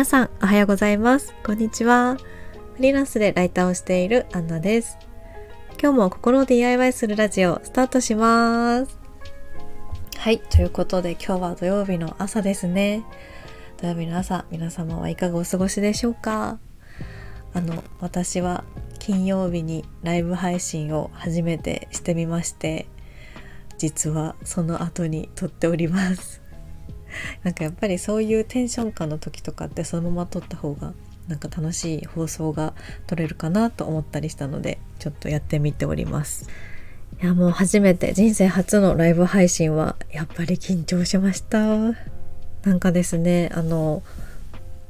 皆さんおはようございます。こんにちは。フリーランスでライターをしているアンナです。今日も心を DIY するラジオスタートします。はい、ということで今日は土曜日の朝ですね。土曜日の朝、皆様はいかがお過ごしでしょうか。私は金曜日にライブ配信を初めてしてみまして、実はその後に撮っております。なんかやっぱりそういうテンション感の時とかってそのまま撮った方がなんか楽しい放送が撮れるかなと思ったりしたので、ちょっとやってみております。いや、もう初めて、人生初のライブ配信はやっぱり緊張しました。なんかですね、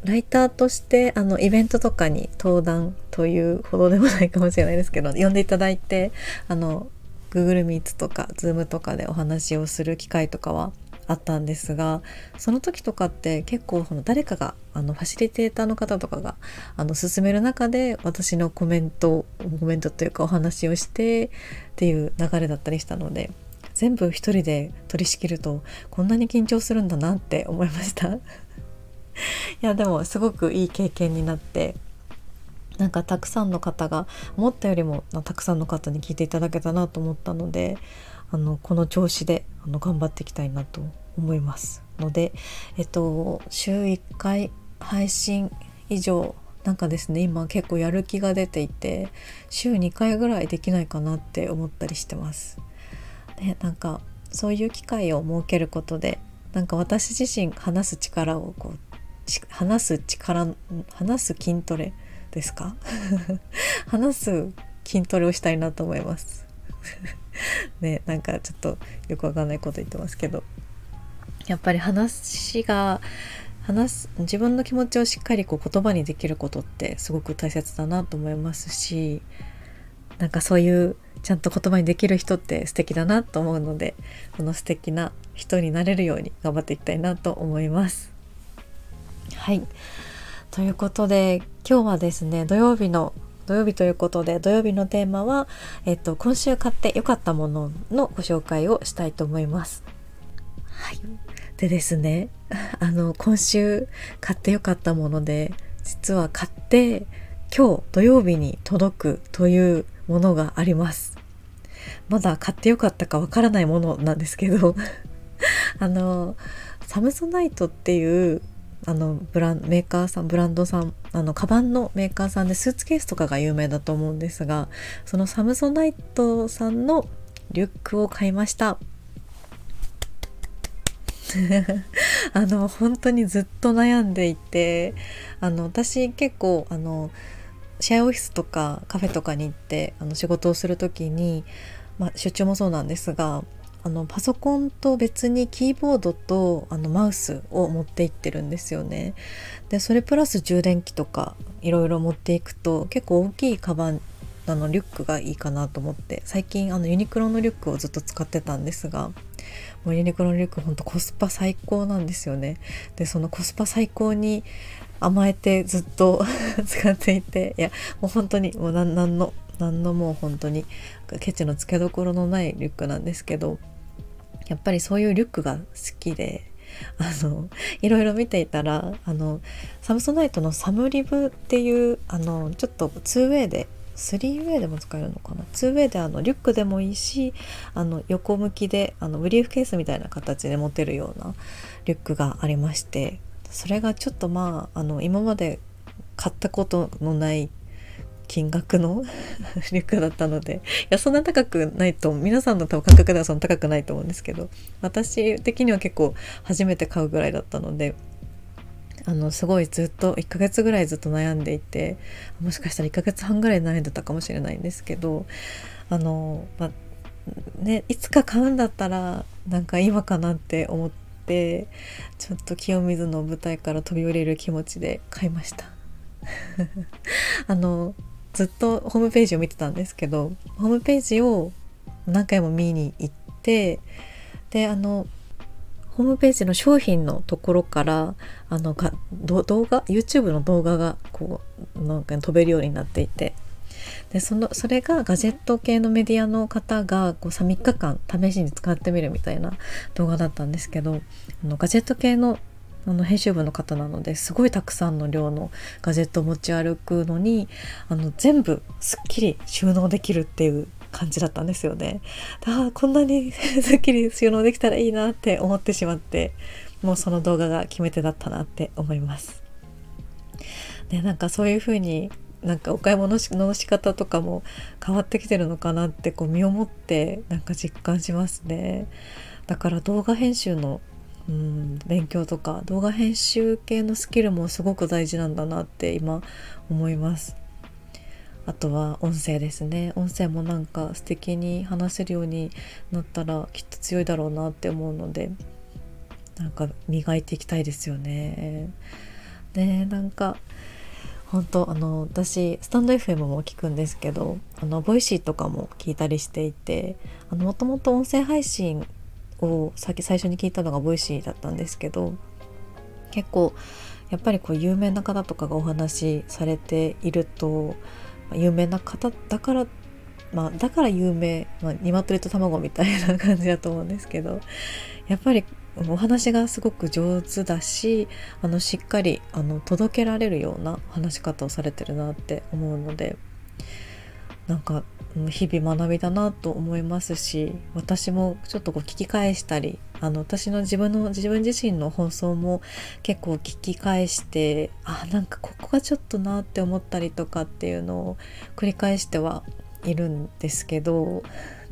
ライターとしてイベントとかに登壇というほどでもないかもしれないですけど、呼んでいただいてGoogle Meet とか Zoom とかでお話をする機会とかはあったんですが、その時とかって結構誰かがファシリテーターの方とかが進める中で私のコメントというかお話をしてっていう流れだったりしたので、全部一人で取り仕切るとこんなに緊張するんだなって思いましたいや、でもすごくいい経験になって、なんかたくさんの方が思ったよりもたくさんの方に聞いていただけたなと思ったので、この調子で頑張っていきたいなと思いますので、週1回配信以上、なんかですね、今結構やる気が出ていて、週2回ぐらいできないかなって思ったりしてます、ね。なんかそういう機会を設けることで、なんか私自身話す筋トレをしたいなと思いますね、なんかちょっとよくわかんないこと言ってますけど、やっぱり自分の気持ちをしっかり言葉にできることってすごく大切だなと思いますし、なんかそういうちゃんと言葉にできる人って素敵だなと思うので、この素敵な人になれるように頑張っていきたいなと思います。はい、ということで今日はですね、土曜日ということで、土曜日のテーマは、今週買って良かったもののご紹介をしたいと思います。はい。でですね、今週買って良かったもので、実は買って今日土曜日に届くというものがあります。まだ買って良かったかわからないものなんですけどサムソナイトっていうブランドさん、カバンのメーカーさんでスーツケースとかが有名だと思うんですが、そのサムソナイトさんのリュックを買いました本当にずっと悩んでいて、私結構シェアオフィスとかカフェとかに行って仕事をするときに、出張もそうなんですが、パソコンと別にキーボードとマウスを持っていってるんですよね。でそれプラス充電器とかいろいろ持っていくと、結構大きいカバンリュックがいいかなと思って、最近ユニクロのリュックをずっと使ってたんですが、もうユニクロのリュックほんとコスパ最高なんですよね。でそのコスパ最高に甘えてずっと使っていて、いやもう本当にもう何のもう本当にケチのつけどころのないリュックなんですけど、やっぱりそういうリュックが好きで、いろいろ見ていたらサムソナイトのサムリブっていうちょっと 2way で 3way でも使えるのかな、 2way でリュックでもいいし、横向きでブリーフケースみたいな形で持てるようなリュックがありまして、それがちょっと今まで買ったことのない金額のリュックだったので、いやそんな高くないと、皆さんの多分感覚ではそんな高くないと思うんですけど、私的には結構初めて買うぐらいだったので、すごいずっと1ヶ月ぐらいずっと悩んでいて、もしかしたら1ヶ月半ぐらい悩んでたかもしれないんですけど、いつか買うんだったらなんか今かなって思って、ちょっと清水の舞台から飛び降りる気持ちで買いましたずっとホームページを見てたんですけど、ホームページを何回も見に行って、でホームページの商品のところから動画 YouTube の動画がなんか飛べるようになっていて、でそれがガジェット系のメディアの方が3日間試しに使ってみるみたいな動画だったんですけど、ガジェット系の編集部の方なのですごいたくさんの量のガジェットを持ち歩くのに全部すっきり収納できるっていう感じだったんですよね。こんなにすっきり収納できたらいいなって思ってしまって、もうその動画が決め手だったなって思います。で、なんかそういう風にお買い物の仕方とかも変わってきてるのかなって身をもって実感しますね。だから動画編集の勉強とか動画編集系のスキルもすごく大事なんだなって今思います。あとは音声ですね。音声も素敵に話せるようになったらきっと強いだろうなって思うので磨いていきたいですよね。で本当私スタンド FM も聞くんですけどボイシーとかも聞いたりしていて、もともと音声配信を最初に聞いたのがボイシーだったんですけど、結構やっぱり有名な方とかがお話しされていると、有名な方だからだから有名、鶏と卵みたいな感じだと思うんですけど、やっぱりお話がすごく上手だししっかり届けられるような話し方をされてるなって思うので、日々学びだなと思いますし、私もちょっと聞き返したり私の自分自身の放送も結構聞き返して、ここがちょっとなって思ったりとかっていうのを繰り返してはいるんですけど、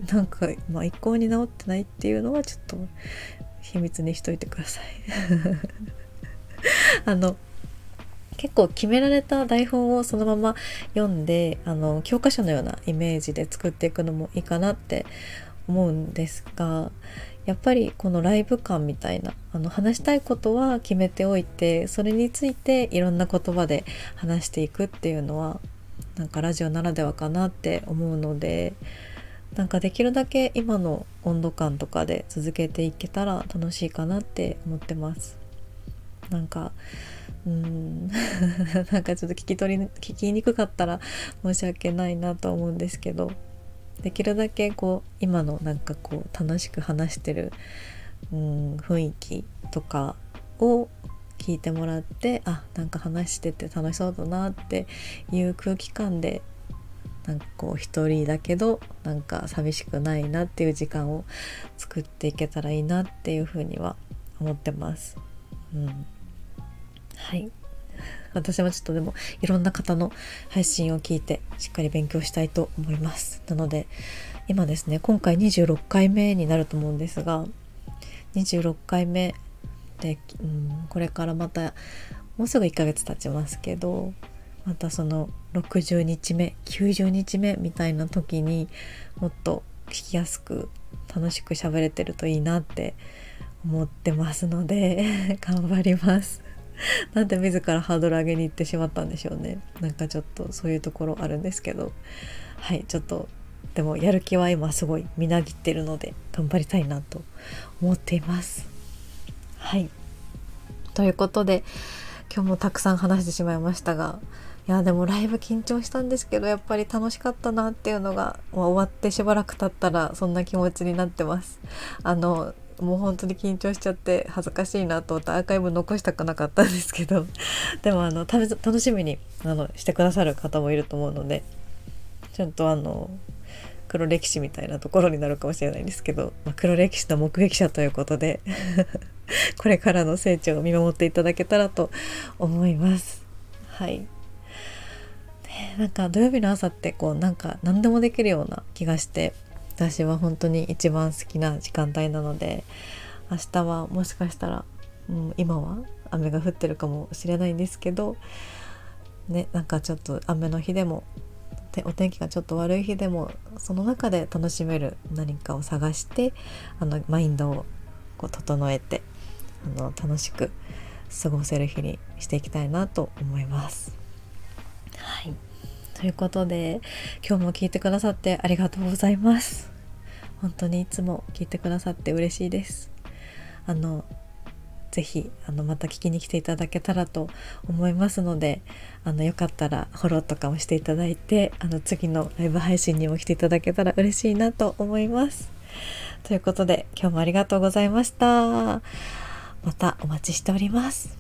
一向に治ってないっていうのはちょっと秘密にしといてください結構決められた台本をそのまま読んで教科書のようなイメージで作っていくのもいいかなって思うんですが、やっぱりこのライブ感みたいな話したいことは決めておいて、それについていろんな言葉で話していくっていうのはラジオならではかなって思うので、できるだけ今の温度感とかで続けていけたら楽しいかなって思ってます。ちょっと聞きにくかったら申し訳ないなと思うんですけど、できるだけ今の楽しく話してる雰囲気とかを聞いてもらって、話してて楽しそうだなっていう空気感で一人だけど寂しくないなっていう時間を作っていけたらいいなっていうふうには思ってます。はい。私もちょっとでもいろんな方の配信を聞いてしっかり勉強したいと思います。なので今ですね、今回26回目になると思うんですが、26回目で、これからまたもうすぐ1ヶ月経ちますけど、またその60日目、90日目みたいな時にもっと聞きやすく楽しく喋れてるといいなって思ってますので頑張りますなんで自らハードル上げに行ってしまったんでしょうね。ちょっとそういうところあるんですけど、はい、ちょっとでもやる気は今すごいみなぎってるので頑張りたいなと思っています。はい、ということで今日もたくさん話してしまいましたが、いやでもライブ緊張したんですけど、やっぱり楽しかったなっていうのが、終わってしばらく経ったらそんな気持ちになってます。もう本当に緊張しちゃって恥ずかしいなと思ってアーカイブ残したくなかったんですけどでも楽しみにしてくださる方もいると思うので、ちょっと黒歴史みたいなところになるかもしれないんですけど、黒歴史の目撃者ということでこれからの成長を見守っていただけたらと思います。はい。土曜日の朝って何でもできるような気がして、私は本当に一番好きな時間帯なので、明日はもしかしたら、今は雨が降ってるかもしれないんですけど、ね、ちょっと雨の日でもお天気がちょっと悪い日でも、その中で楽しめる何かを探して、マインドを整えて楽しく過ごせる日にしていきたいなと思います。はい、ということで今日も聞いてくださってありがとうございます。本当にいつも聞いてくださって嬉しいです。ぜひまた聞きに来ていただけたらと思いますので、よかったらフォローとかもしていただいて、次のライブ配信にも来ていただけたら嬉しいなと思います。ということで今日もありがとうございました。ままたお待ちしております。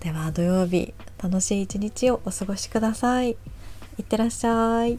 では土曜日楽しい一日をお過ごしください。いってらっしゃい。